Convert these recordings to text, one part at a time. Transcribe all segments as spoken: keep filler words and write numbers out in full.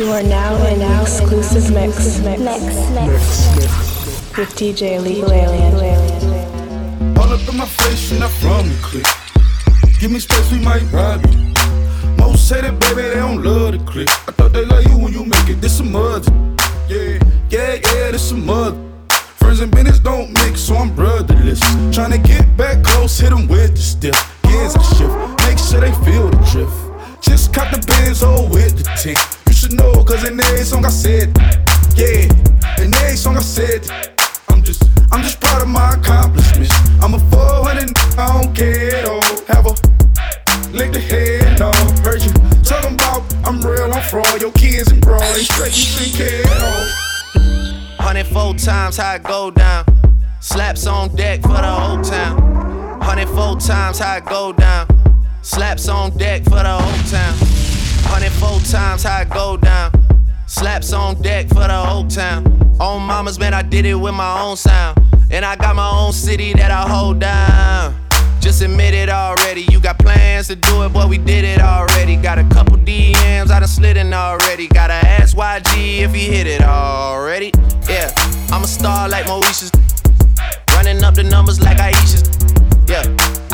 You are now in an exclusive mix mix mix with D J Illegal Alien. All up in my face, you're not from the clique. Give me space, we might ride it. Most say that, baby, they don't love the clique. I thought they love you when you make it. This some mud, yeah, yeah, yeah, this some mud. Friends and business don't mix, so I'm brotherless. Tryna get back close, hit them with the stiff. Gears I shift, make sure they feel the drift. Just caught the Benz, oh, with the tint. You should know, cause in every song I said that. Yeah, in every song I said that. I'm just, I'm just proud of my accomplishments. I'm a four hundred, I don't care, oh. Have a lick the head, oh. Heard you talking about, I'm real, I'm fraud. Your kids and broad, they straight, you think head, oh. one hundred four times how it go down. Slaps on deck for the whole town. one hundred four times how it go down. Slaps on deck for the whole town. one hundred four times how it go down. Slaps on deck for the whole town. On mamas, man, I did it with my own sound. And I got my own city that I hold down. Just admit it already. You got plans to do it, but we did it already. Got a couple D Ms I done slid in already. Gotta ask Y G if he hit it already. Yeah, I'm a star like Moesha's. Running up the numbers like Aisha's. Yeah,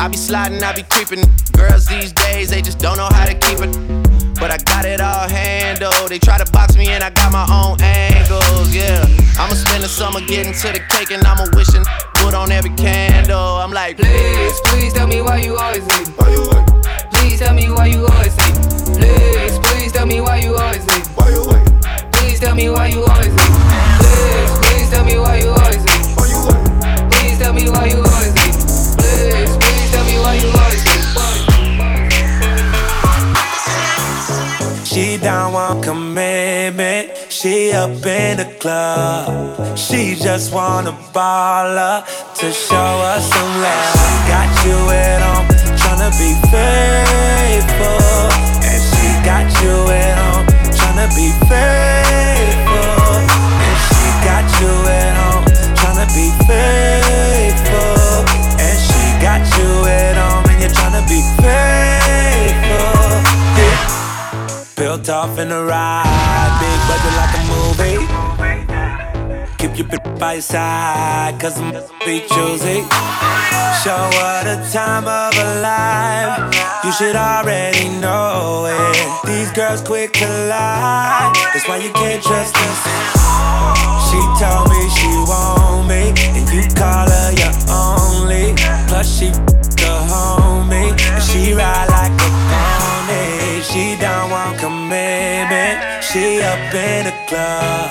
I be sliding, I be creeping. Girls these days, they just don't know how to keep it. But I got it all handled. They try to box me in, I got my own angles, yeah. I'ma spend the summer getting to the cake and I'ma wishing wood on every candle. I'm like, please, please tell me why you always leave. Please tell me why you always leave. Please, please tell me why you always leave. Please tell me why you always leave. Please, please tell me why you always leave. Please tell me why you always leave. Please, please tell me why you always leave. She don't want commitment. She up in the club. She just wanna baller to show us some love. Got you at home, tryna be faithful. And she got you at home, tryna be faithful. And she got you at home, tryna be faithful. Got you at home and you're tryna be faithful, yeah. Built off in a ride, big budget like a movie. Keep your bitch by your side, cause I'm be choosy. Show her the time of her life, you should already know it. These girls quick to lie, that's why you can't trust us. She told me she want me, and you call her your only. Plus she the homie, and she ride like a pony. She don't want commitment, she up in the club.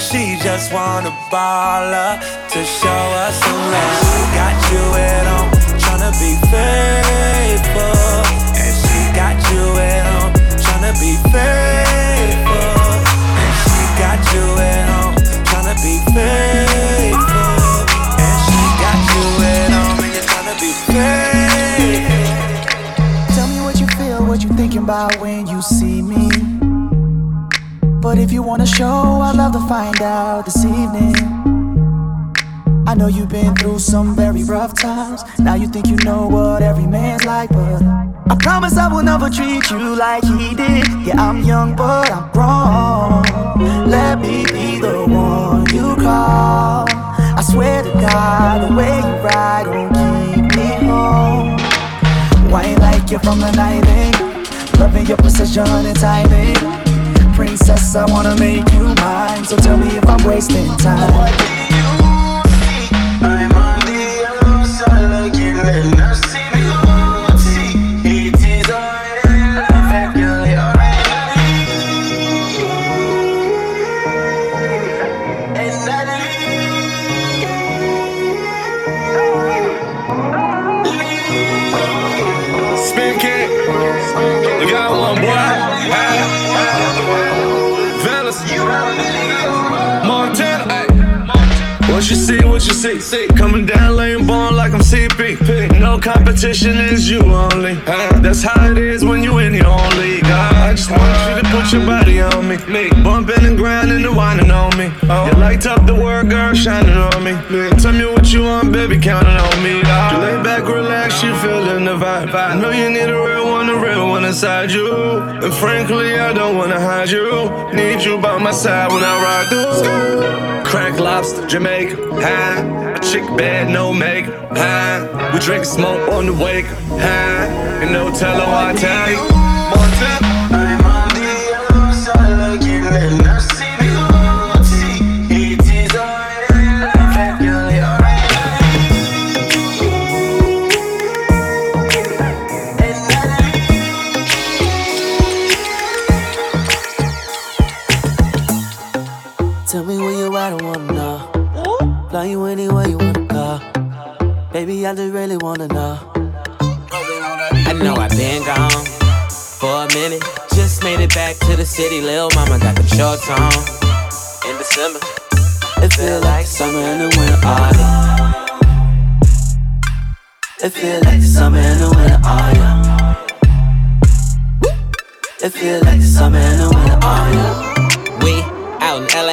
She just wanna baller to show us some love. She got you at home, tryna be faithful. And she got you at home, tryna be faithful. And she got you at home, tryna be faithful. And she got you at home and you're tryna be faithful. Tell me what you feel, what you thinking about when you see me. But if you wanna show, I'd love to find out this evening. I know you've been through some very rough times. Now you think you know what every man's like, but I promise I will never treat you like he did. Yeah, I'm young, but I'm grown. Let me be the one you call. I swear to God, the way you ride won't keep me home. Why ain't like you from the nineties? Loving your precision and timing. Princess, I wanna make you mine. So tell me if I'm wasting time. I'm on the outside looking and I see beauty. It is all in love and girl, you're in. And I leave. Spin kick. You got one, boy. Fellas, you Montana. What you see, what you see, see. Coming down lane, born like I'm C P. No competition is you only. That's how it is when you in your own league. I just want you to put Bounce your body on me, bumping and grinding and whining on me. You light up the world, girl, shining on me. Tell me what you want, baby, counting on me. You lay back, relax, you feeling the vibe. I know you need a real one, a real one inside you. And frankly, I don't wanna hide you. Need you by my side when I ride through. Crack lobster, Jamaica, high. A chick bad, no makeup, high. We drink smoke on the wake, high. And no tell her why I tell you. More time. I'm on the yellow side looking at nothing. You anywhere you wanna go, baby, I just really wanna know. I know I've been gone for a minute, just made it back to the city. Lil' mama got the shorts on in December. It feel like summer and the winter autumn. It feel like summer and the winter autumn. It feel like summer and the winter autumn. We out in L A.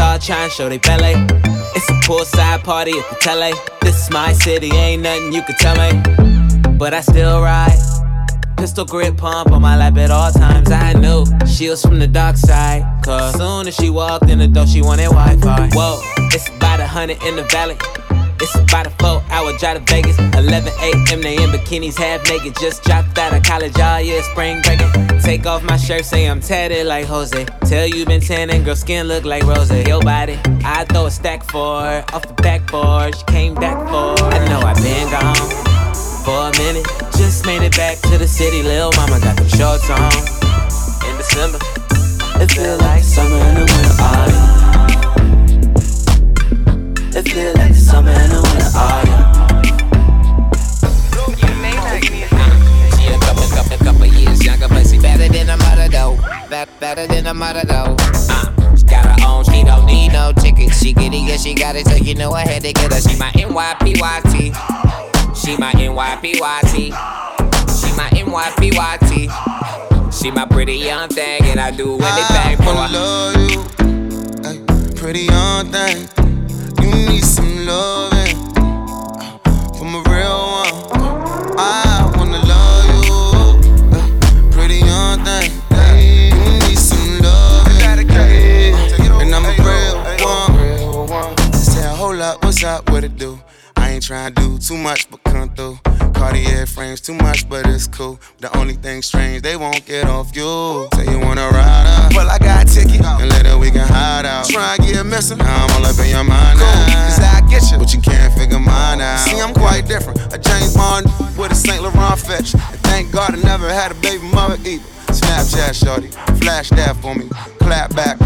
All trying to show they ballet. It's a poolside party at the telly. This is my city, ain't nothing you can tell me. But I still ride. Pistol grip pump on my lap at all times. I knew she was from the dark side. Cause soon as she walked in the door, she wanted Wi-Fi. Whoa, it's about a hundred in the valley. It's about a four hour drive to Vegas. eleven a.m. they in bikinis, half naked. Just dropped out of college, all year spring breakin'. Take off my shirt, say I'm tatted like Jose. Tell you been tanning, girl, skin look like rose. Yo body, I throw a stack for her. Off the backboard, she came back for her. I know I been gone for a minute, just made it back to the city. Lil' mama got them shorts on in December. It feel like summer in the winter autumn. It feel like summer and the winter autumn. You may not be a good. She a couple, couple, couple years younger, but she better than a mother though. Better than a mother though. Uh, she got her own, she don't need no ticket. She get it, yeah, she got it, so you know I had to get her. She my N Y P Y T. She my N Y P Y T. She my N Y P Y T. She my pretty young thing, and I do anything for her. I love you, ay, pretty young thing. You need some loving from a real one. I wanna love you, uh, pretty young thing. Hey, you need some loving, hey, and I'm a real one. Say a whole lot, what's up, what it do? I ain't tryna do too much, but come through. Cartier frames too much, but it's cool. The only thing strange, they won't get off you. Say you wanna ride up, well I got a ticket, and later we can hide out. Try and get a missing, now I'm all up in your mind cool, now. Cause I get you, but you can't figure mine out. See, I'm quite different, a James Bond with a Saint Laurent fetch. And thank God I never had a baby mother either. Snapchat shorty, flash that for me. Clap back,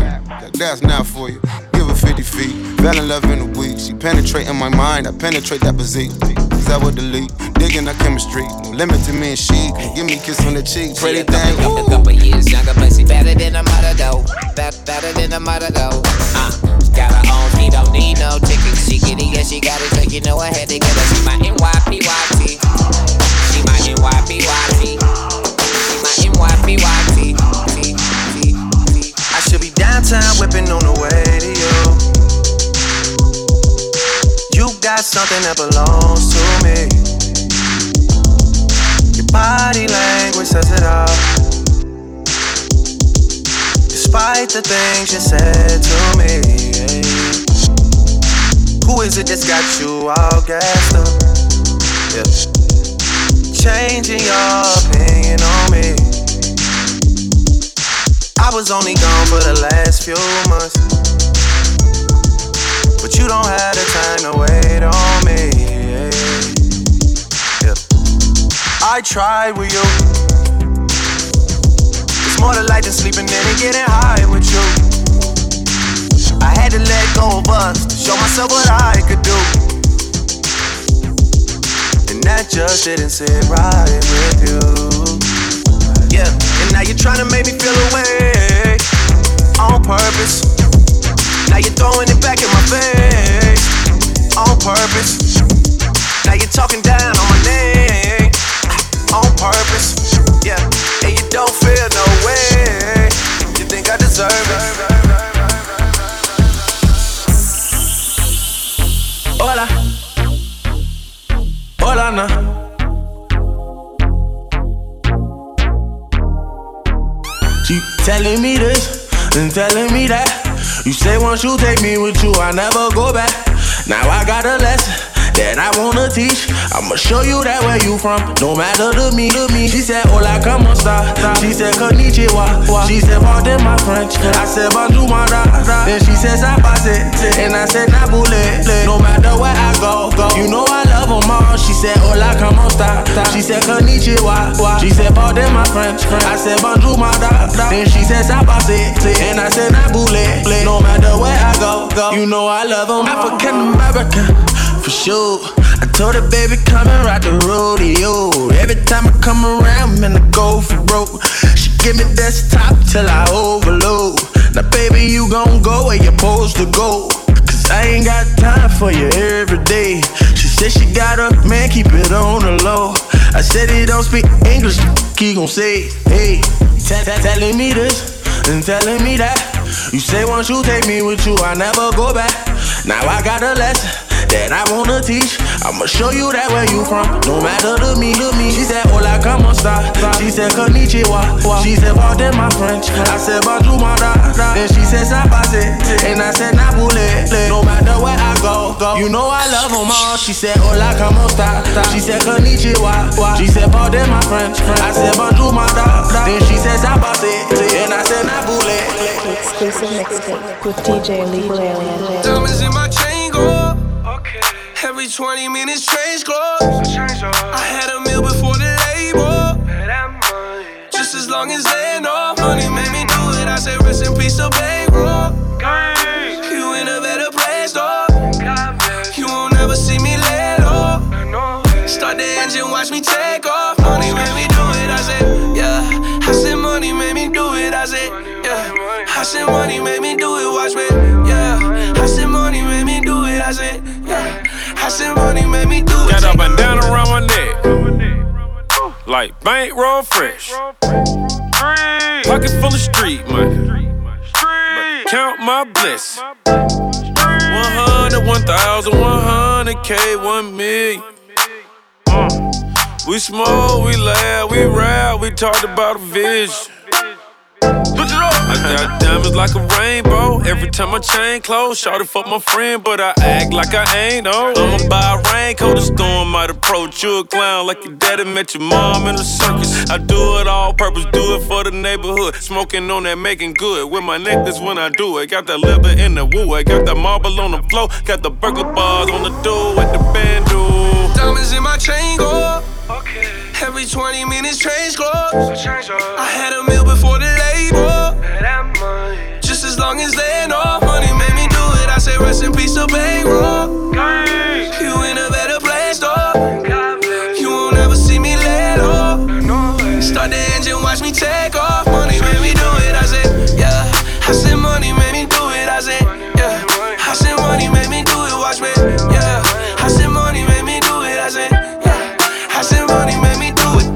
that's not for you. Give her fifty feet, fell in love in a week. She penetrating my mind, I penetrate that physique. Cause I would delete, digging our chemistry. No limit to me and she, give me a kiss on the cheek. Pretty thing, couple, couple, couple years younger, but she better than a mother though. Better than a mother though. Uh, she got her own, she don't need no ticket. She get it, yeah, she got it, so you know I had to get her. She my N Y P Y T. She my N Y P Y T. N Y P Y T. I should be downtown whipping on the way to you. You got something that belongs to me. Your body language says it all. Despite the things you said to me, who is it that's got you all gassed up? Yeah. Changing your opinion on me. I was only gone for the last few months, but you don't have the time to wait on me. Yeah. Yeah. I tried with you. It's more to life than sleeping in and getting high with you. I had to let go of us to show myself what I could do, and that just didn't sit right with you. Yeah. Now you're trying to make me feel away on purpose. Now you're throwing it back in my face on purpose. Now you're talking down on my name on purpose. Yeah, and you don't feel no way. She telling me this and telling me that. You say once you take me with you, I never go back. Now I got a lesson that I wanna teach. I'ma show you that where you from, no matter to me, to me. She said, hola, como esta? She said, konnichiwa. She said, pardon my French. I said, bonjour, my da. Then she said, ça passe. And I said, na boule. No matter where I go, go. You know I love them all. She said, hola, como esta? She said, konnichiwa. She said, pardon my French. I said, bonjour, my da. Then she said, ça passe. And I said, na boule. No matter where I go, go. You know I love them all. African American, for sure. I told her, baby, come and ride the rodeo. Every time I come around, man, I go for broke. She give me desktop till I overload. Now, baby, you gon' go where you're supposed to go. Cause I ain't got time for you every day. She said she got a man, keep it on the low. I said he don't speak English, he gon' say, hey. Telling me this and telling me that. You say once you take me with you, I never go back. Now I got a lesson that I wanna teach. I'ma show you that where you from, no matter to me, to me. She said, hola, como esta? She said, konnichiwa. She said, pardon my French. I said, bonjour, my da. Then she said, ça passe. And I said, na boule. No matter where I go, go. You know I love them all. She said, hola, como esta? She said, konnichiwa. She said, pardon my French. I said, bonjour, my da. Then she said, ça passe. And I said, na boule. Exclusive mixtape with D J Illegal Alien. Diamonds in my chain, girl. Every twenty minutes change clothes. I had a meal before the label. Just as long as they know. Money made me do it. I say rest in peace to bankroll. You in a better place, dog. You won't never see me let off. Start the engine, watch me take off. Money made me do it. I said, yeah. I said money made me do it. I said, yeah. I said money made me do it. Watch me, yeah. I said money made me do it. I said, yeah. I said money made me do it. Got a bandana around my neck, like bankroll fresh. Pocket full of street money, but count my blessings. one hundred, one thousand, one hundred K, one million. Uh, we smoke, we laugh, we ride, we talked about a vision. I got diamonds like a rainbow. Every time I change clothes, shawty fuck my friend, but I act like I ain't on. I'ma buy a raincoat, a storm might approach. You a clown like your daddy met your mom in the circus. I do it all purpose, do it for the neighborhood. Smoking on that making good with my necklace when I do it. Got that leather in the wood, I got that marble on the floor, got the burger bars on the door with the bando. Diamonds in my chain, go. Okay. Every twenty minutes change clothes. I had a meal before the label. Just as long as they know. Money made me do it. I say rest in peace to bankroll. You in a better place, though. You won't never see me let off. Start the engine, watch me take off. Money made me do it. I said, yeah. I said money made me do it. I said, yeah. I said money made me do it. Watch me, yeah. I said money made me do it. I said, I said money made me do it.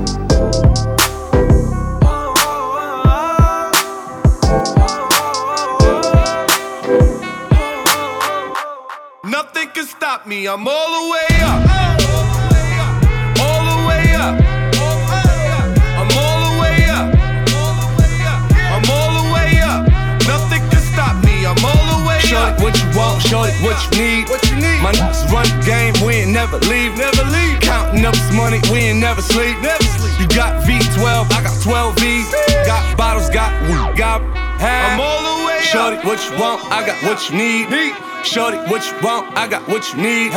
Nothing can stop me, I'm all the way up. All the way up. I'm all the way up. I'm all the way up. Nothing can stop me, I'm all the way up. Shorty, what you want, shorty, what you need. My nuts run the game, we ain't never leave. Counting up this money, we ain't never sleep. You got V twelve, I got twelve V's. Got bottles, got weed, got half. I'm all the way up. Shorty, what you want, I got what you need. Shorty, what you want, I got what you need.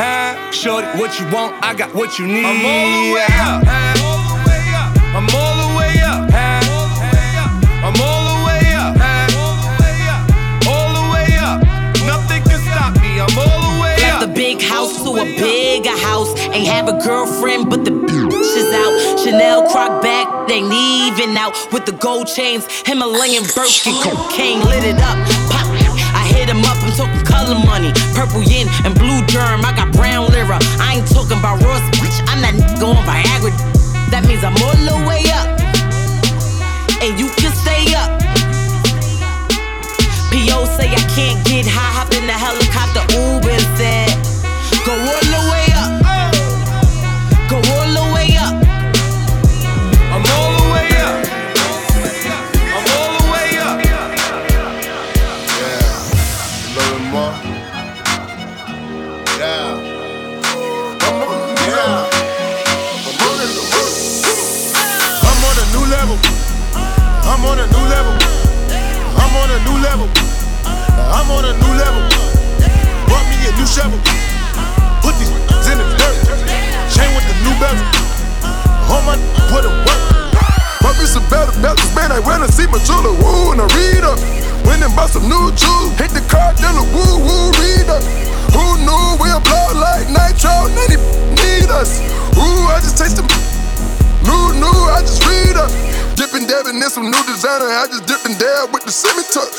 Shorty, what you want, I got what you need. I'm all the way up. I'm all the way up. I'm all the way up. All the way up. Nothing can stop me, I'm all the way up. Left the big house to a bigger house. Ain't have a girlfriend, but the bitch is out. Chanel croc back, they ain't even out. With the gold chains, Himalayan Birkin, cocaine lit it up. Pop, I hit him up, I'm talking color money. Purple yin and blue germ, I got brown lira. I ain't talking about Ross, bitch, I'm not going Viagra. That means I'm all the way up. And you can stay up. P O say I can't get high, hop in the helicopter, Uber said go all the way up. Go all the way up. I'm all the way up. I'm all the way up. on a new level. I'm on a new level. I'm on a new level. Bought me a new shovel. Put these in the dirt. Chain with the new bezel. On my put it work. My bitch a better belts, man. I wanna see my chula woo and I read up. Went and bought some new jewels. Hit the car, then a woo woo read up. Who knew we'll blow like nitro? Nitty need us. Ooh, I just taste them. New, new, I just read up. Dippin' dabbin' in some new designer. I just dippin' dab with the semi-tuck.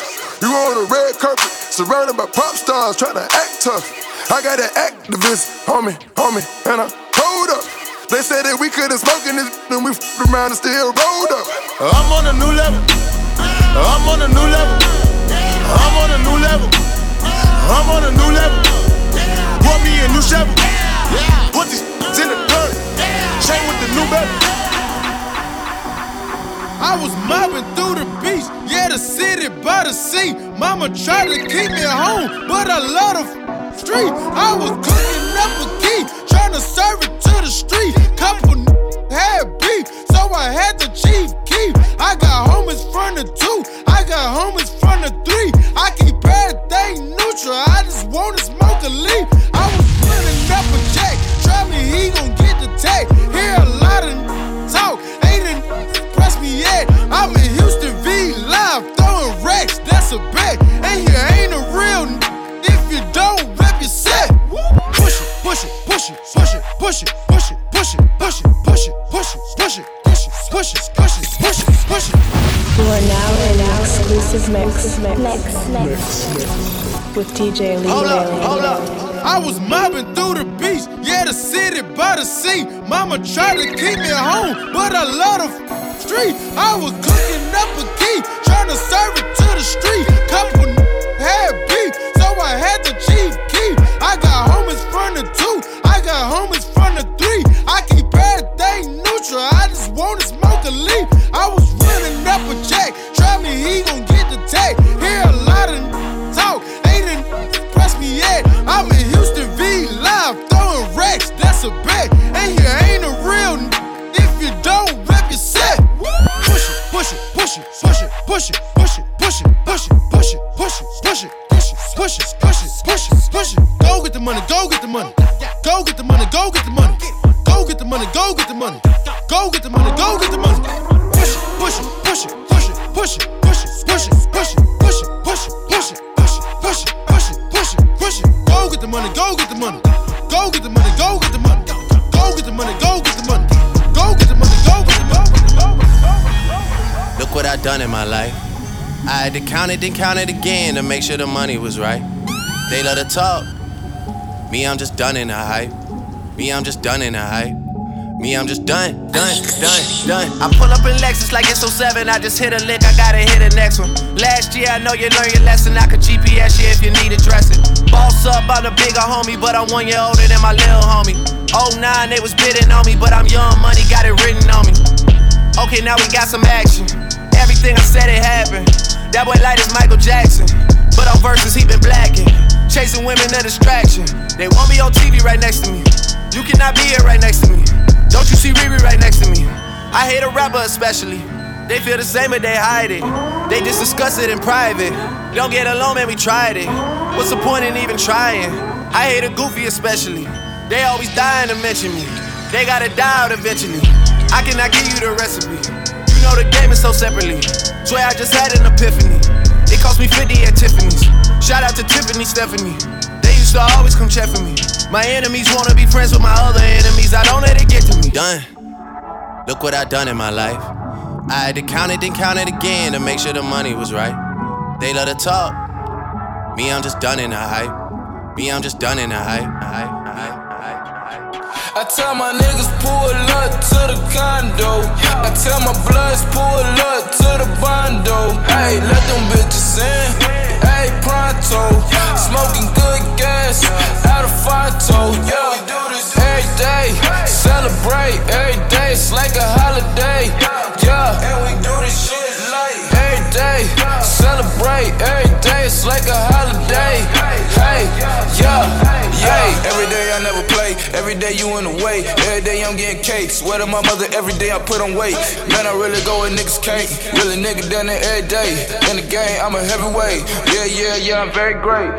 You on the red carpet, surrounded by pop stars, tryna act tough. I got an activist, homie, homie, and I hold up. They said that we couldn't smoke in this, and we f***ed around and still rolled up. I'm on a new level. I'm on a new level. I'm on a new level. I'm on a new level. Bought me a new shovel. Put these in the dirt. Chain with the new belt. I was mobbing through the beach, yeah, the city by the sea. Mama tried to keep me home, but I love the f- street. I was cooking up a key, trying to serve it to the street. Couple n- had beef, so I had to chief keep. I got homies from the two, I got homies from the three. I keep everything neutral, I just wanna smoke a leaf. I was running up a check, try me, he gon' get the tech. Hear a lot of n- talk, ain't a n- yet. I'm in Houston V live, throwing racks, that's a bet. And you ain't a real n- if you don't rep your set. Push it, push it, push it, push it, push it, push it, push it, push it, push it, push it, push it, push it, push it, push it, push it, push it. You are now in our exclusive mix, mix, mix, with D J Illegal Alien. Hold up, hold up. I was mobbing through the beach, yeah, the city by the sea. Mama tried to keep me home, but I love the f- street. I was cooking up a key, trying to serve it to the street. Couple n- had beef, so I had to chief keep. I got homies from the two, I got homies from the three. I keep everything neutral, I just wanna smoke a leaf. I was running up a check, try me, he gon' get the tech. Hear a lot of n- talk, ain't n- impressed me yet. I'm in Houston V live, throwing racks, that's a bet. And you ain't a real n- if you don't rep your set. Push it, push it, push it, push it, push it, push it, push it, push it, push it, push it, push it, push it, push it, push it, push it, push it. Go get the money, go get the money, go get the money, go get the money, go get the money, go get the money, go get the money, go get the money. Push it, push it, push it, push it, push it, push it, push it, push it, push it, push it, push it, push it, push it, push it, push it, push it. Go get the money, go get the money, go get the money, go get the money, go get the money, go get the money, go get the money, go get the money. Look what I done in my life. I had to count it, then count it again to make sure the money was right. They love to talk. Me, I'm just done in the hype. Me, I'm just done in the hype. Me, I'm just done, done, done, done. I pull up in Lexus like it's oh seven. I just hit a lick, I gotta hit the next one. Last year, I know you learned your lesson. I could G P S you if you need a dressing. Boss up, I'm the bigger homie, but I'm one year older than my little homie. oh nine, they was bidding on me, but I'm young money, got it written on me. Okay, now we got some action. Everything I said, it happened. That boy light is Michael Jackson, but on verses he been blacking. Chasing women, a distraction. They won't be on T V right next to me. You cannot be here right next to me. Don't you see Riri right next to me? I hate a rapper especially. They feel the same but they hide it. They just discuss it in private. Don't get alone, man, we tried it. What's the point in even trying? I hate a goofy especially. They always dying to mention me. They gotta die out eventually. I cannot give you the recipe. You know the game is so separately. Swear I just had an epiphany. It cost me fifty at Tiffany's. Shout out to Tiffany, Stephanie. They used to always come check for me. My enemies wanna be friends with my other enemies. I don't let it get to me. Done. Look what I done in my life. I had to count it, then count it again to make sure the money was right. They love to talk. Me, I'm just done in the hype. Me, I'm just done in the hype. hype, hype. I tell my niggas pull up to the condo. I tell my bloods pull up to the bondo. Ayy, let them bitches in. Ayy, pronto. Smoking good gas out of Fonto. Yeah, every day celebrate. Every day it's like a holiday. Yeah, and we do this shit like every day celebrate. Every day it's like a holiday. Hey, yeah, yeah. Every day I never play. Every day you in the way, every day I'm getting cake. Swear to my mother, every day I put on weight. Man, I really go where niggas can't. Really nigga done it every day. In the game, I'm a heavyweight. Yeah, yeah, yeah, I'm very great.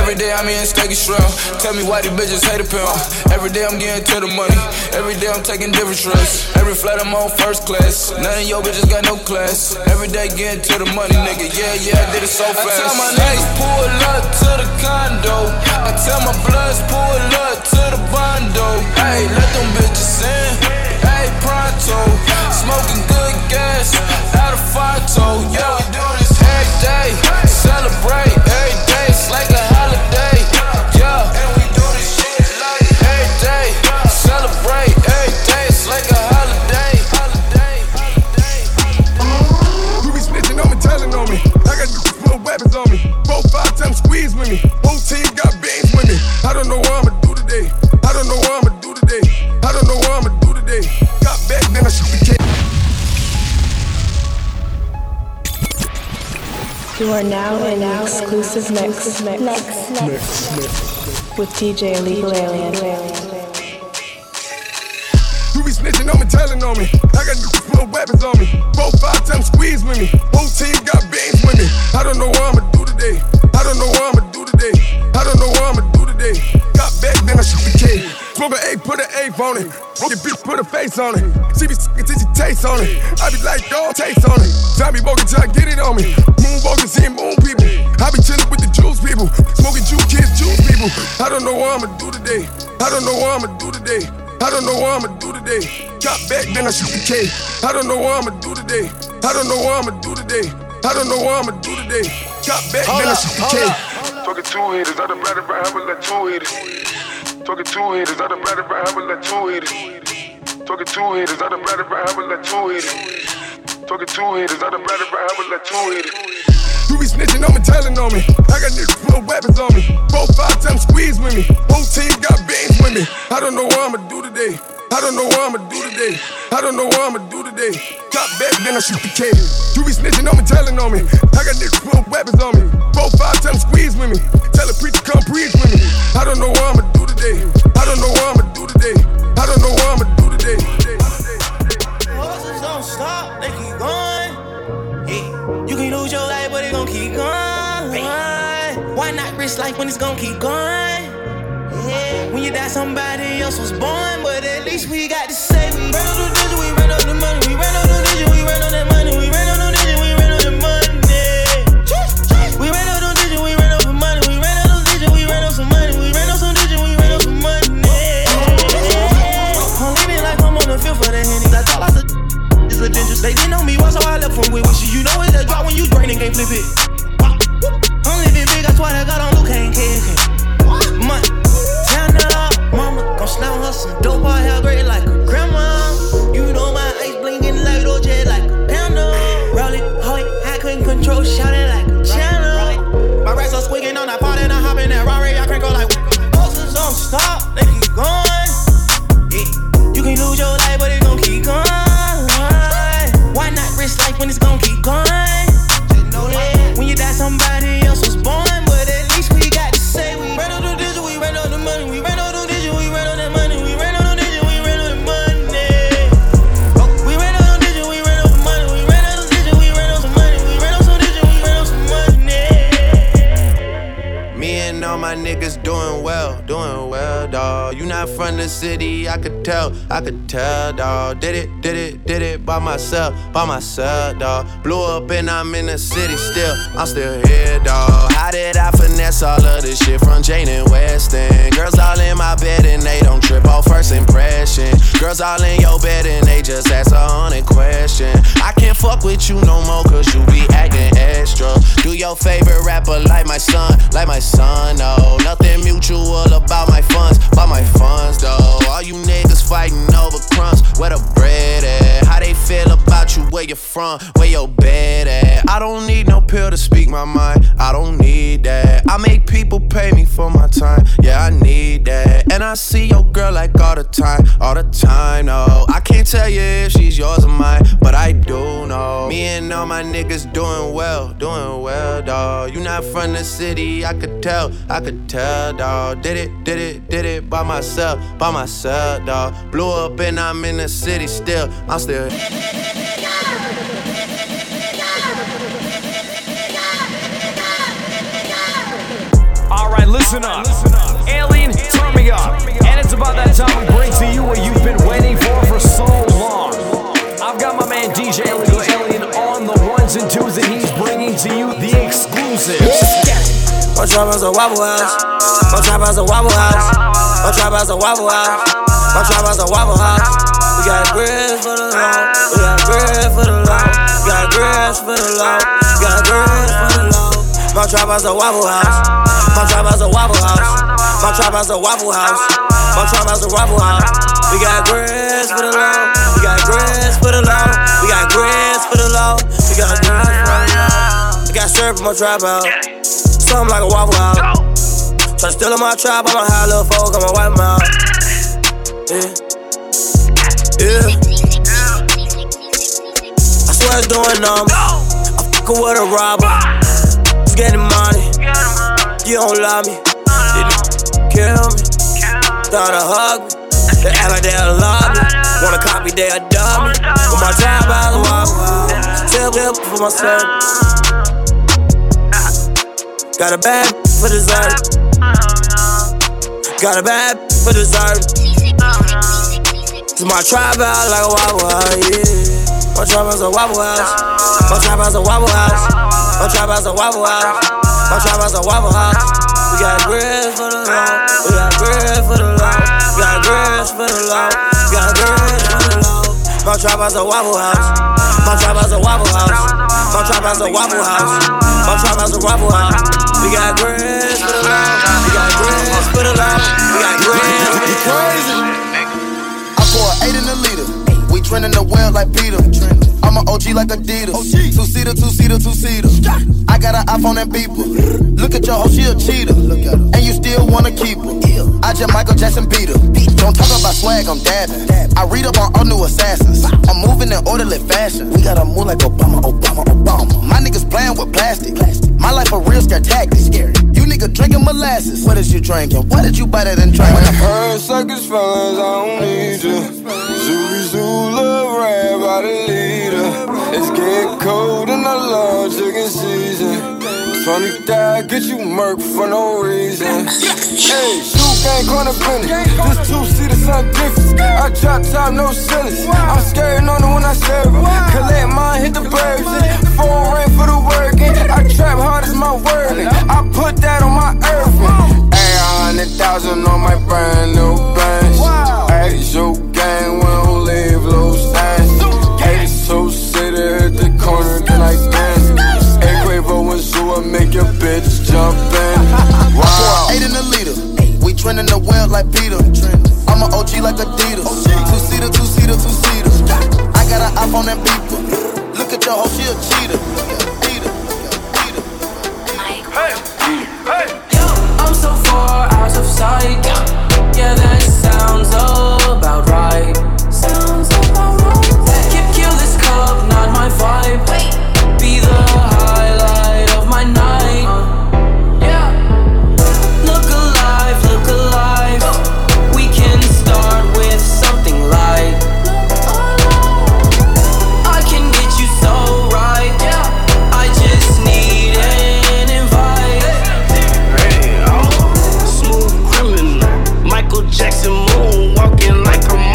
Every day I'm eating steak and shrimp. Tell me why these bitches hate a pimp. Every day I'm getting to the money. Every day I'm taking different trips. Every flight I'm on first class. None of your bitches got no class. Every day getting to the money, nigga. Yeah, yeah, I did it so fast. I tell my niggas pull up to the condo. I tell my bloods pull up to the bondo. Ayy, let them bitches in. Ayy, pronto. Smoking good gas out of Fonto. Yeah, we do this every day. Celebrate every day. It's like a holiday. Yeah, and we do this shit like every day. Celebrate every day. It's like a holiday. Holiday, holiday, holiday. You be snitching on me, telling on me. I got little weapons on me. Four, five times squeeze with me. Whole team got beans with me. I don't know what I'ma do today. I don't know what I'ma do today. I don't know what I'ma do today. Got back, then I shoot the kid. You are now in an exclusive mix mix, mix, mix, mix, mix with D J Illegal Alien. You be snitching on me, telling on me. I got little weapons on me. Four, five times squeeze with me. Whole team got beans with me. I don't know what I'ma do today. I don't know what I'ma do today. I don't know what I'ma do today. Got back, then I shoot the kid. Smoke an eight, put an eight on it. Broke your bitch, put a face on it. She be sickin' till she taste on it. I be like, dog, taste on it. Johnny Bogan till I get it on me. Moonwalking, seeing moon people. I be chillin' with the juice people. Smoking juice kids, juice people. I don't know what I'ma do today. I don't know what I'ma do today. I don't know what I'ma do today. Got back, then I shoot the K. I don't know what I'ma do today. I don't know what I'ma do today. I don't know what I'ma do today. Got back, hold then up, I shoot the K. Talking two hitters, I done rather right have like two hitters. Talking two hitters, I done rather right have like two hitters. Talking two hitters, I done rather right have like two hitters. Talking two hitters, I done rather right have like two hitters. You be snitching on me, telling on me. I got niggas with weapons on me. Four, five times squeeze with me. Whole team got beans with me. I don't know what I'ma do today. I don't know what I'ma do today. I don't know what I'ma do today. Got back, then I shoot the K. You be snitching on me, telling on me. I got niggas with weapons on me. Four, five times squeeze with me. Tell a preacher come preach with me. I don't know what I'ma do today. I don't know what I'ma do today. I don't know what I'ma do today. Horses don't stop, they keep going. Yeah. You can lose your life, but it gon' keep going. Why not risk life when it's gon' keep going? Yeah. When you die, somebody else was born, but at least we got to say we ran on the digit, we ran on the money, we ran on the digit, we ran on that money, we ran on the digit, we ran on the money. We ran on the digit, we ran on the money, we ran on the digit, we ran on some money, we ran on some digit, we ran on some money. I'm living like I'm on the field for the Hennies. I thought I said it's a dangerous. They didn't know me, why so I left from with wishes. You know it's a drop when you drain and can't flip it. I'm living big, I swear to God, I'm Luke, I ain't care. Money. Mama, gon' slam her some dope, her hair gray like a grandma. You know my eyes blinking like O J, like a panda. Roll it, hold it, I couldn't control, shout it like a channel. My racks are squeaking on that pot and I hop in that Rari, I can't go like horses don't stop, they keep going. Yeah. You can lose your life, but it gon' keep going. Why not risk life when it's gon' keep going? Yeah. When you die, somebody else was born, but at least we got to say we ran out of this, we ran out of money, we ran out. My niggas doing well, doing well, dawg. You not from the city, I could tell, I could tell, dawg. Did it, did it, did it by myself, by myself, dawg. Blew up and I'm in the city still, I'm still here, dawg. How did I finesse all of this shit from Jane and Weston? Girls all in my bed and they don't trip off first impression. Girls all in your bed and they just ask a hundred questions. I can't fuck with you no more cause you be acting extra. Do your favorite rapper like my son, like my son, dawg. Nothing mutual about my funds, about my funds though. All you niggas fighting over crumbs, where the bread at? How they feel about you, where you from, where your bed at? I don't need no pill to speak my mind, I don't need that. I make people pay me for my time, yeah I need that. And I see your girl like all the time, all the time, no. I can't tell you if she's yours or mine, but I do know. Me and and all my niggas doing well, doing well, dawg. You not from the city, I could tell, I could tell, dawg. Did it, did it, did it by myself, by myself, dawg. Blew up and I'm in the city still, I'm still here. Listen up. Listen up, Alien, turn me up. And it's about that time we bring to you what you've been waiting for for so long. I've got my man D J Illegal Alien on the ones and twos, and he's bringing to you the exclusives. My trap is a Waffle House. My trap is a Waffle House. My trap is a Waffle House. My trap is a Waffle House. We got bread for the long. We got bread for the long. We got bread for the long. We got bread for the long. My trap is a Waffle House. My trap has a Waffle House. My trap has a Waffle House. My trap has a Waffle House. We got grins for the low. We got grins for the low. We got grins for the low. We got grins for the low. I got syrup in my trap out. Something like a Waffle House. Try to steal in my trap, I'ma hide little folk, I'ma wipe 'em out. Yeah. Yeah. I swear it's doing numbers. I fuckin' with a robber. Just getting money. You don't love me, they kill me. Started hug me, they act like they'll love me. Wanna copy, they'll dub me. But my job is a Waffle House. Still whip for myself. Got a bad for dessert. Got a bad for dessert. So my tribe out like a Waffle House, yeah. My tribe is a Waffle House. My tribe is a Waffle House. My tribe is a Waffle House. My trap has a Waffle House. We got grits for the low. We got grits for the low. We got grits for the low. We got grits for the low. My trap has a Waffle House. My trap has a Waffle House. My trap has a Waffle House. My trap has a Waffle House. We got grits for the low. We got grits for the low. We got grits for the low. I pour eight in the liter. We trending the well like Peter. I'm an O G like Adidas. Two-seater, two-seater, two-seater. I got an iPhone and beeper. Look at your hoe, she a cheater. And you still wanna keep her. I just Michael Jackson beat her. Don't talk about swag, I'm dabbing. I read up on all new assassins. I'm moving in orderly fashion. We gotta move like Obama, Obama, Obama. My niggas playing with plastic. My life a real scare tactic. You nigga drinking molasses. What is you drinking? Why did you buy that and drink? When I heard circus fellas, I don't need you. Zooey Zoola, rap by the leader. It's getting cold and I love chicken season. twenty thousand, get you murked for no reason. Hey, shoe gang gonna finish. This two-seater something different. I drop top, no ceilings. I'm scared on the one I serve. Collect mine, hit the birds. Phone ring for the working. I trap hard as my wording. I put that on my earth. eight hundred thousand on my brand new bench. Hey, shoe gang, we don't leave loose signs. Hey, so city at the corner, then I dance. I'll make your bitch jump in. Wow. I pour eight in the liter. We trending the well like Peter. I'm an O G like Adidas. Two-seater, two-seater, two-seater. I got an iPhone and beeper. Look at your hoe, she a cheater. Eater, eater, eater. Hey, hey. Yo, I'm so far out of sight. Yeah, that sounds about right. Sounds about right. Keep kill this club, not my vibe. Be the highlight. My night, uh, yeah. Look alive, look alive. We can start with something light. I can get you so right, yeah. I just need an invite. Smooth criminal, Michael Jackson moonwalking like a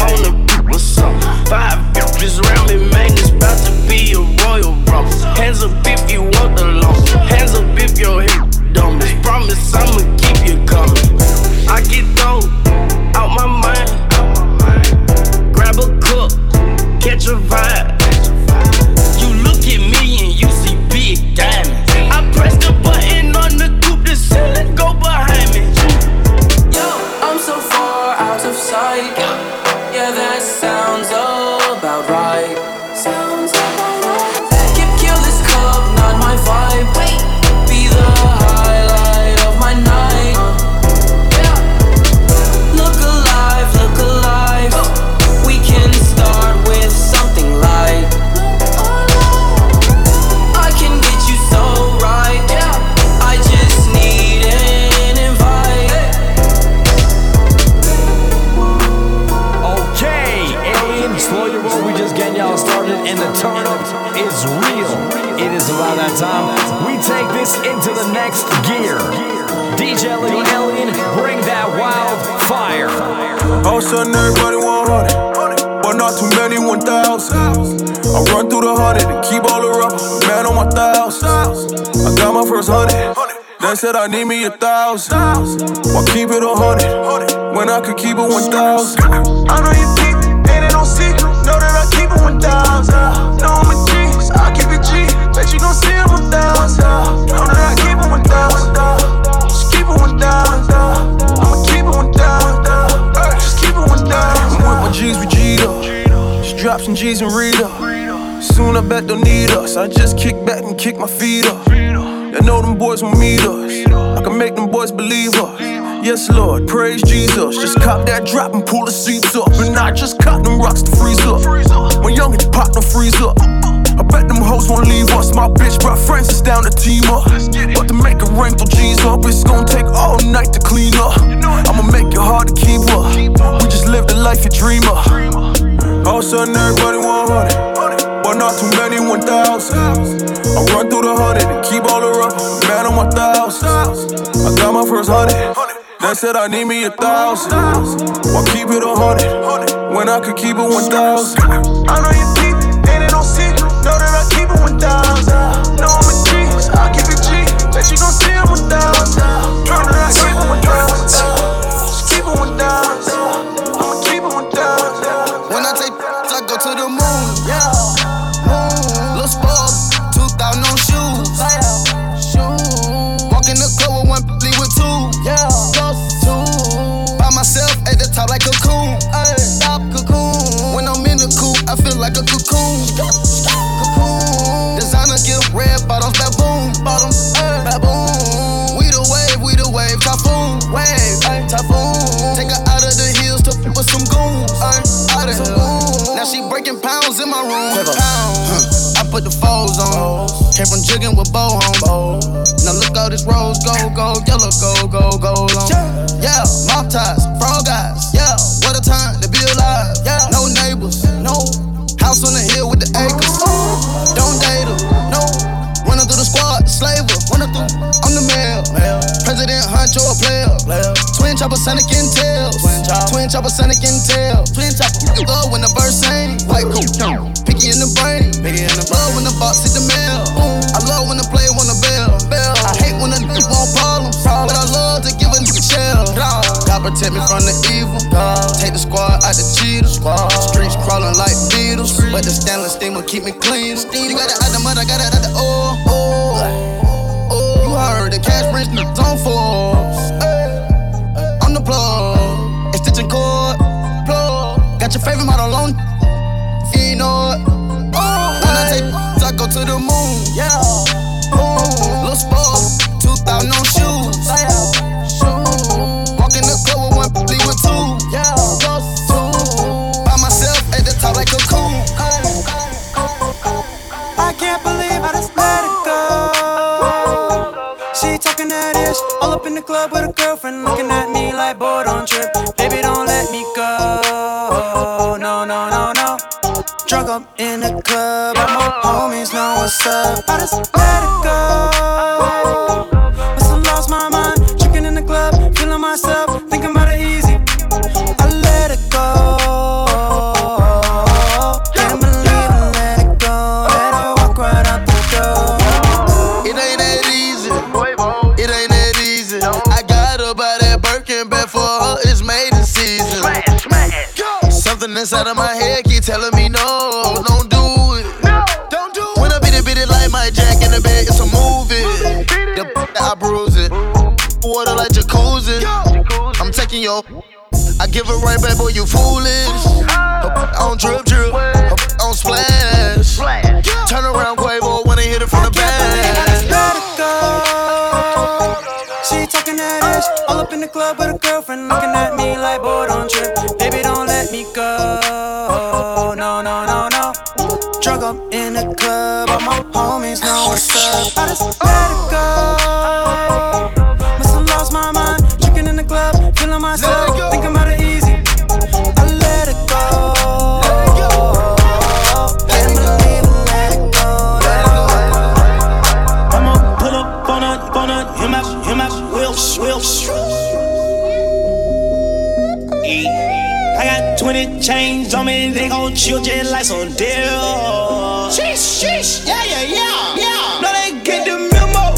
is real. It is about that time. We take this into the next gear. D J Illegal Alien, bring that wild fire. Outside, everybody one hundred, but not too many one thousand. I run through the hundred and keep all the rubber. Man on my thousand. I got my first hundred. They said I need me a thousand. Why keep it a hundred when I could keep it one thousand? I know you keep it, and it don't see. Know that I keep it one thousand. Know I'm a G, so I keep it G. Bet you gon' see it one thousand. Know that I keep it one thousand. Just keep it one thousand. I'ma keep it one thousand. Just keep it one thousand. I'm with my G's, we G'd up. Just drop some G's and read up. Soon I bet they'll need us. I just kick back and kick my feet up. They know them boys won't meet us. I can make them boys believe us. Yes, Lord, praise Jesus. Just cop that drop and pull the seats up. And I just cop them rocks to freeze up. When youngin' pop, don't freeze up. I bet them hoes won't leave us. My bitch brought Francis down to team up. But to make a rain through G's up, it's gon' take all night to clean up. I'ma make it hard to keep up. We just live the life you dream of. All of a sudden, everybody one hundred. But not too many one thousand. I run through the hundred and keep all the rubber. Man on my thousand. I got my first hundred. They said I need me a thousand. Why keep it a hundred when I could keep it one thousand? I know you keep it, and it don't see. Know that I keep it one thousand. Know I'm a G, so I keep it G. Bet you gon' see it one thousand. Know that I keep it one thousand. Just keep it one thousand. I'ma keep it one thousand. When I take, I go to the moon. Yeah. Like a cocoon, ay, stop cocoon. When I'm in the coop, I feel like a cocoon. Cocoon. Designer get red bottoms, baboon, bottoms, ay, baboon. We the wave, we the wave, typhoon, wave, ay, typhoon. Take her out of the hills to f- with some goons, ay, out of some goons. Now she breaking pounds in my room. Pounds. I put the foes on. Came from jigging with bow on. Now look how this rose gold, gold, yellow, gold, gold, gold on. Yeah, mop ties, frog eyes. Time to be alive, yeah. No neighbors, no house on the hill with the acres. Don't date her, no. Running through the squad, slaver. Running through, I'm the mayor. President Hunt, you're a player. player. Twin chopper, Sonic and Tails. Twin chopper, Sonic and Tails. Twin chopper, you love when the verse ain't white coat. Picky in the brain. Picky in the brain. Love when the box hit the mail. Ooh. I love when the player want a bell. bell. I hate when the niggas want problems. But I love to give a nigga shell. God protect me from the evil. Take the squad out the cheaters. Streets crawling like beetles. But the stainless steamer keep me clean. You got it out the mud, I got it out the oil. Oh, oh. You heard the cash rich niggas on Forbes. I'm the plug. Extension cord. Plug. Got your favorite model on. If you know it. When I take, I go to the moon. Yeah. Boom. Little spark. two thousand on shoes. Walk in the club with one, leave with two. By myself at the top like a coon. I can't believe I just let it go. She talking that ish, all up in the club with a girlfriend, looking at me like bored on trip. Baby, don't let me go. No, no, no, no. Drunk up in the club, all my homies know what's up. I just let it go. Must have lost my mind, drinking in the club, feeling myself, thinking about it easy. I let it go. Can't believe I let it go. Let her walk right out the door. It ain't that easy. It ain't that easy. I got her by that Birkin bag for her. It's maiden season. Something inside of my head keep telling me no, don't do it. No, don't do it. When I beat it, beat it like my Jack in the bed, it's a movie. It, it. The b- I bruise it. Water like jacuzzi. Yo. I'm taking your. I give it right back, boy, you foolish. Her b- on drip drip. Her b- on splash. Turn around, Quavo, when I hit it from the back. Let it go. She talking that ish, all up in the club with a girlfriend, looking at me like bored on trip. Baby, don't let me go. No, no, no, no. Drunk up in the club, all my homies know what's up. I just let it go. Must have lost my mind, drinking in the club, feeling myself, thinking about it easy. I let it go. Can't believe I let it go. She'll just lights on deal. Sheesh, sheesh, yeah, yeah, yeah, yeah. No, they get the memo.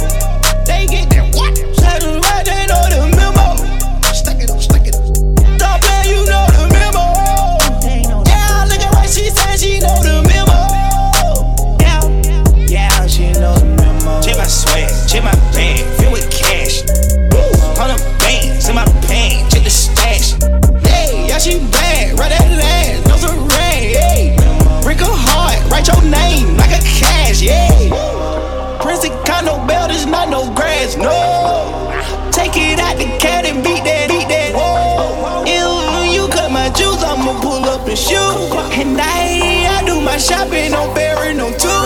They get the what? That's right, they know the memo. Stack it up, stack it up. Stop that, you know the memo. Yeah, look at right, she said she know the memo. Yeah, yeah, she know the memo. Check my swag, check my bag, filled with cash. Hundred bands in my pants, check the stash. Hey, yeah, she bad, right at the ass. Write your name like a cash, yeah. Prince and condo belt is not no grass, no. Take it out the cat and beat that, eat that. When you cut my juice, I'ma pull up and shoot. And I, I do my shopping on Barry, no two.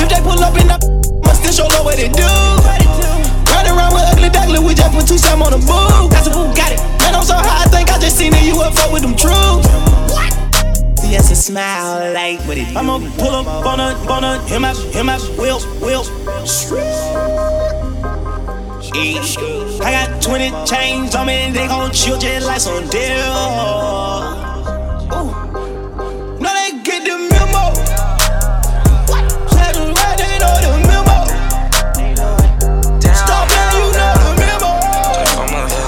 If they pull up in the, I'ma still show low what it do. Ride around with ugly duckling, we just put two time on the boo. That's a Bugatti. Man, I'm so high, I think I just seen a U F O with them troops. Yes, a smile like what it do. I'ma pull up on her, on her, him out, him out, wheels, wheels. I got twenty chains on me, they gon' chill just like some deal. Ooh. Now they get the memo. What? That's right, they know the memo. Stop now, you know the memo.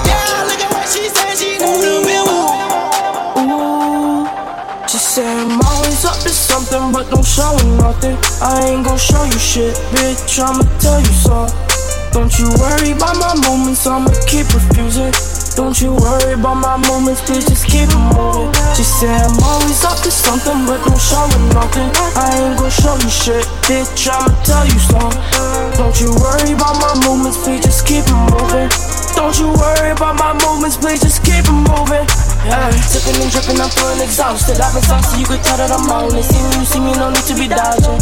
Yeah, look at what she said, she know the memo. She said, I'm always up to something, but don't show me nothing. I ain't gon' show you shit, bitch, I'ma tell you so. Don't you worry about my moments, I'ma keep refusing. Don't you worry about my moments, bitch, just keep it moving. She said, I'm always up to something, but don't show me nothing. I ain't gon' show you shit, bitch, I'ma tell you so. Don't you worry about my moments, bitch, just keep it moving. Don't you worry about my moments, bitch, just keep it moving. Yeah. Tipping and dripping, I'm feeling exhausted. I've been saucy, you could tell that I'm on it. See me, you see me, no need to be dodging.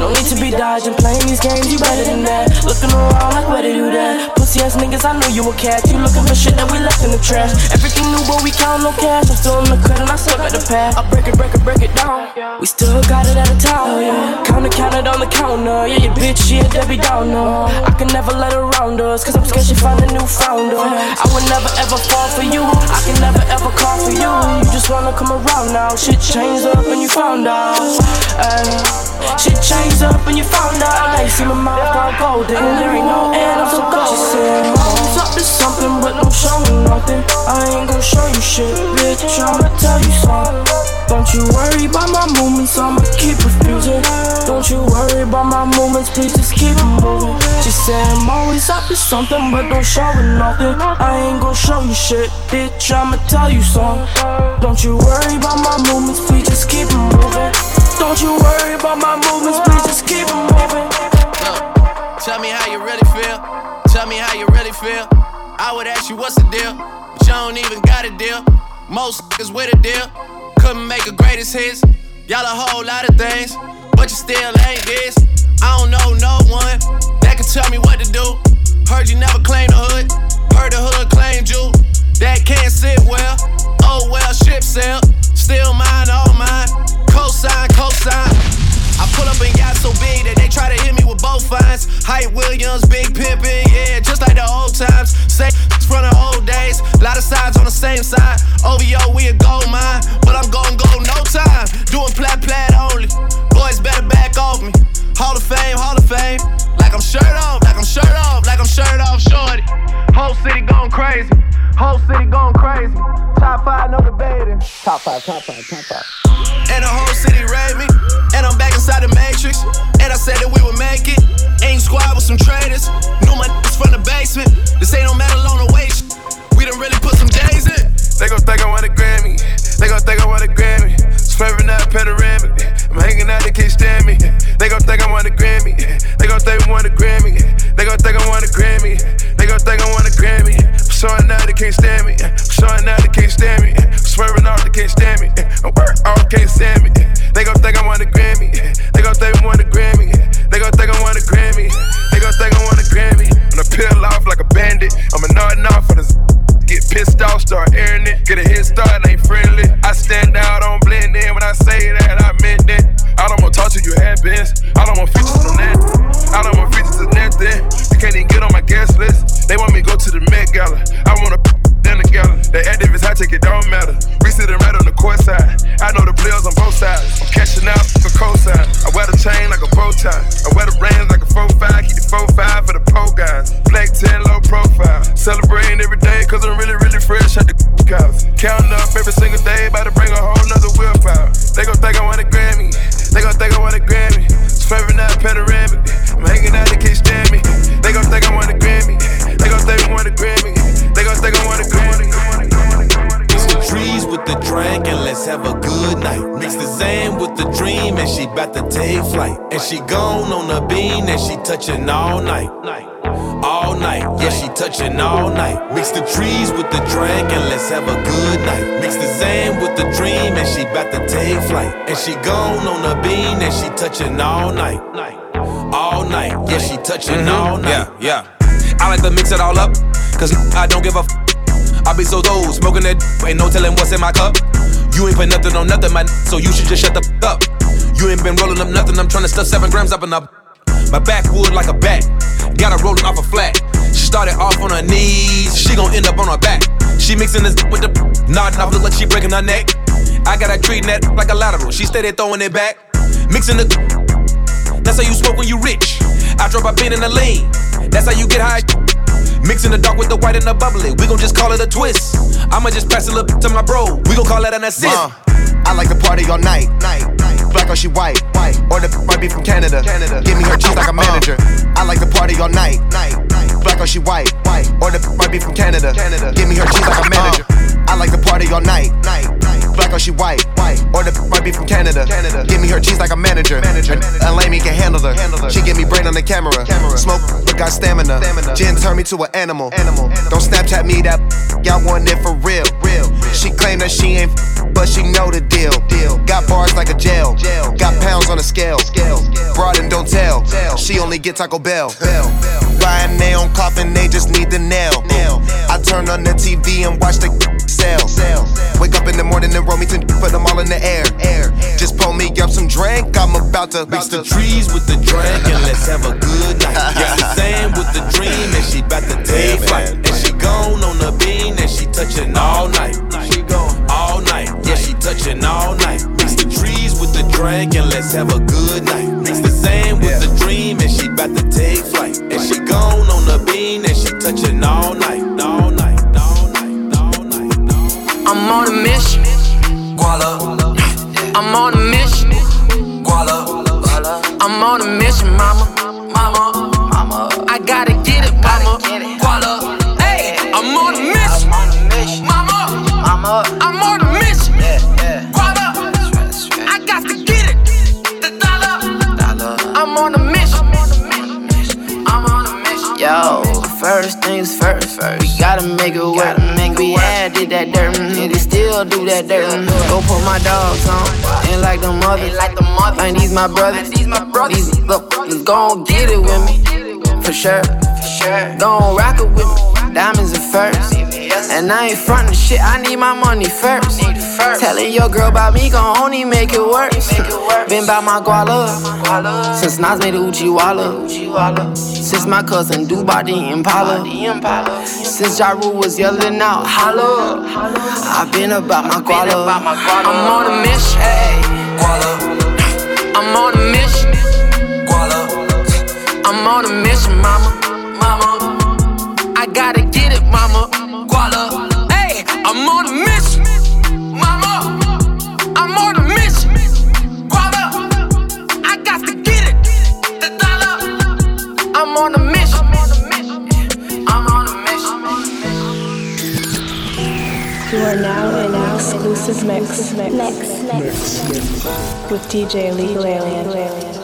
No need to be dodging, playing these games, you better than that. Looking around like where they do that. Pussy ass niggas, I know you a cat. You looking for shit that we left in the trash. Everything new, but we count no cash. I'm still in the cut and I still got the pad. I break it, break it, break it down. We still got it out of town, yeah. Counter, count it on the counter. Yeah, your bitch, she a Debbie Downer. I can never let her round us, cause I'm scared she find a new founder. I would never ever fall for you. I can never ever call for you, you just wanna come around now. Shit changed up and you found out. Ay, shit changed up and you found out. Ay, see my mouth all golden, there ain't no end, I'm so cold. She said, I'm always up to something, but don't show me nothing. I ain't gon' show you shit, bitch, I'ma tell you something. Don't you worry about my movements, I'ma keep refusing. Don't you worry about my movements, please just keep it moving. She said, I'm always up to something, but don't show it nothing. I ain't gon' show you shit, bitch, I'ma tell you something. Don't you worry about my movements, please just keep it moving. Don't you worry about my movements, please just keep it moving. Look, tell me how you really feel, tell me how you really feel. I would ask you what's the deal, but you don't even got a deal. Most is with a deal. Couldn't make the greatest hits, y'all a whole lot of things, but you still ain't this. I don't know no one that can tell me what to do. Heard you never claimed the hood, heard the hood claimed you. That can't sit well, oh well, ship sail. Still mine, all mine, cosign, cosign. I pull up and got so big that they try to hit me with both fines. Hype Williams, big pimpin', yeah, just like the old times. Say from the old days, lot of sides on the same side. O V O, we a gold mine, but I'm gon' go no time. Doing plat plat only, boys better back off me. Hall of Fame, Hall of Fame, like I'm shirt off, like I'm shirt off, like I'm shirt off, shorty. Whole city gon' crazy, whole city gon' crazy. Top five, no debating. Top five, top five, top five. And the whole city raid me, and I'm back inside the matrix. And I said that we would make it. Ain't squad with some traitors. Knew my niggas from the basement. This ain't no metal on the way. We done really put some days in. They gon' think I want a Grammy. They gon' think I want a Grammy. Swerving out panoramic. I'm hanging out, they can't stand me. They gon' think I want a Grammy. They gon' think I want a Grammy. They gon' think I want a Grammy. They gon' think I want a Grammy. I'm showing out, they can't stand me. I'm showing out, they can't stand me. I'm swerving out, they can't stand me. I'm work out, can't stand me. They gon' think I want a Grammy. They gon' think I want a Grammy. They gon' think I want a Grammy. They gon' think I want a Grammy. I'm gonna peel off like a bandit. I'm a nodding off for this. Get pissed off, start airing it. Get a head start, ain't friendly. I stand out, don't blend in. When I say that, I meant it. I don't wanna talk to you, happens. I don't want features on that. I don't want features on nothing. You can't even get on my guest list. They want me to go to the Met Gala. I wanna down the gala. The activists, I take it, don't matter. We sitting right on the court side. I know the players. roll tie. I wear the reins like a four five, keep the four five for the pole guys. Black ten, low profile. Celebrating every day, cause I'm really, really fresh at the cows. Counting up every single day, about to bring a whole nother willpower. They gon' think I want a Grammy, they gon' think I want a Grammy. Swerving out panoramic, I'm hanging out, they can't stand me. They gon' think I want a Grammy, they gon' think I want a Grammy. They gon' think I want a Grammy. Trees with the drink and let's have a good night. Mix the Zan with the dream and she bout to take flight. And she gone on the beam and she touching all night. All night, yeah, she touching all night. Mix the trees with the drink and let's have a good night. Mix the Zan with the dream and she bout to take flight. And she gone on the beam and she touching all night. All night, yeah, she touching mm-hmm. all night. Yeah, yeah. I like to mix it all up, cause I don't give a f- I be so dope, smoking that d- ain't no telling what's in my cup. You ain't put nothing on nothing, my n- so you should just shut the f- up. You ain't been rolling up nothing, I'm trying to stuff seven grams up in the b- My backwood like a bat, got her rolling off a flat. She started off on her knees, she gon' end up on her back. She mixing this d- with the b- nodding off, look like she breaking her neck. I got her treating that d- like a lateral, she steady throwing it back. Mixing the d- that's how you smoke when you rich. I drop a pin in the lane, that's how you get high. Mixing the dark with the white and the bubbly, we gon' just call it a twist. I'ma just pass it up to my bro, we gon' call it an assist. Uh, I like to party all night, night, night. Black or she white, white. Or the might be from Canada. Canada, give me her cheese like a manager. Uh, I like to party all night, night, night. Black or she white, white. Or the might be from Canada. Canada, give me her cheese like a manager. Uh, I like to party all night, night, night. Black or she white, white. Or the might be from Canada. Canada, give me her cheese like a manager. Manager, and Lamy can handle her. Handle her. She give me brain on the camera. camera. Smoke, but got stamina. stamina. Gin turn me to an animal. animal. Don't Snapchat me that. Y'all want it for real. real. real. She claim that she ain't, but she know the deal. deal. Got bars like a jail. jail. Got pounds on a scale. scale. Broad and don't tell. tell. She only get Taco Bell. Bell. Buying they on coffin, they just need the nail. nail. I turn on the T V and watch the sell. sell. Wake up in the morning and roll me to put them all in the air. air. air. Just pull me up some drink. I'm about to mix the trees with the drink and let's have a good night. Got the same with the dream and she bout to take flight. And she gone on the bean and she touching all night. She gone all night. Yeah, she touching all night. Mix the trees with the drink and let's have a good night. Mix the same with the dream and she bout to take flight. And she gone on the bean and she touching all night. All night. All night. All night. I'm on a mission. Guala. I'm on a mission. Guala. I'm on a mission, mama. Mama. Mama. I gotta get it, mama. Guala. Hey, I'm on a mission. Mama. Mama. I'm on a mission. Guala. I got to get it. The dollar. I'm on a mission. I'm on a mission. Yo. First things first, first, we gotta make it work. We had did that dirt, niggas still do that dirt. Go put my dogs on, ain't like them others. Ain't these my brothers, these look, gon' get it with me, for sure. Gon' rock it with me, diamonds and furs. And I ain't frontin' shit, I need my money first. Telling your girl about me gon' only make it worse. Been by my guala, since Nas made the Uchiwala. Since my cousin Dubai the Impala. Since Ja Rule was yelling out, holla. I've been about my guala. I'm on a mission, guala. I'm on a mission, guala. I'm on a mission, mama, mama. I gotta get it, mama. Guala. Hey, I'm on a mission, mama. I'm on a mission, guala. I got to get it, the dollar. I'm on a mission. I'm on a mission. You are now in our exclusive mix mix mix with D J Illegal Alien.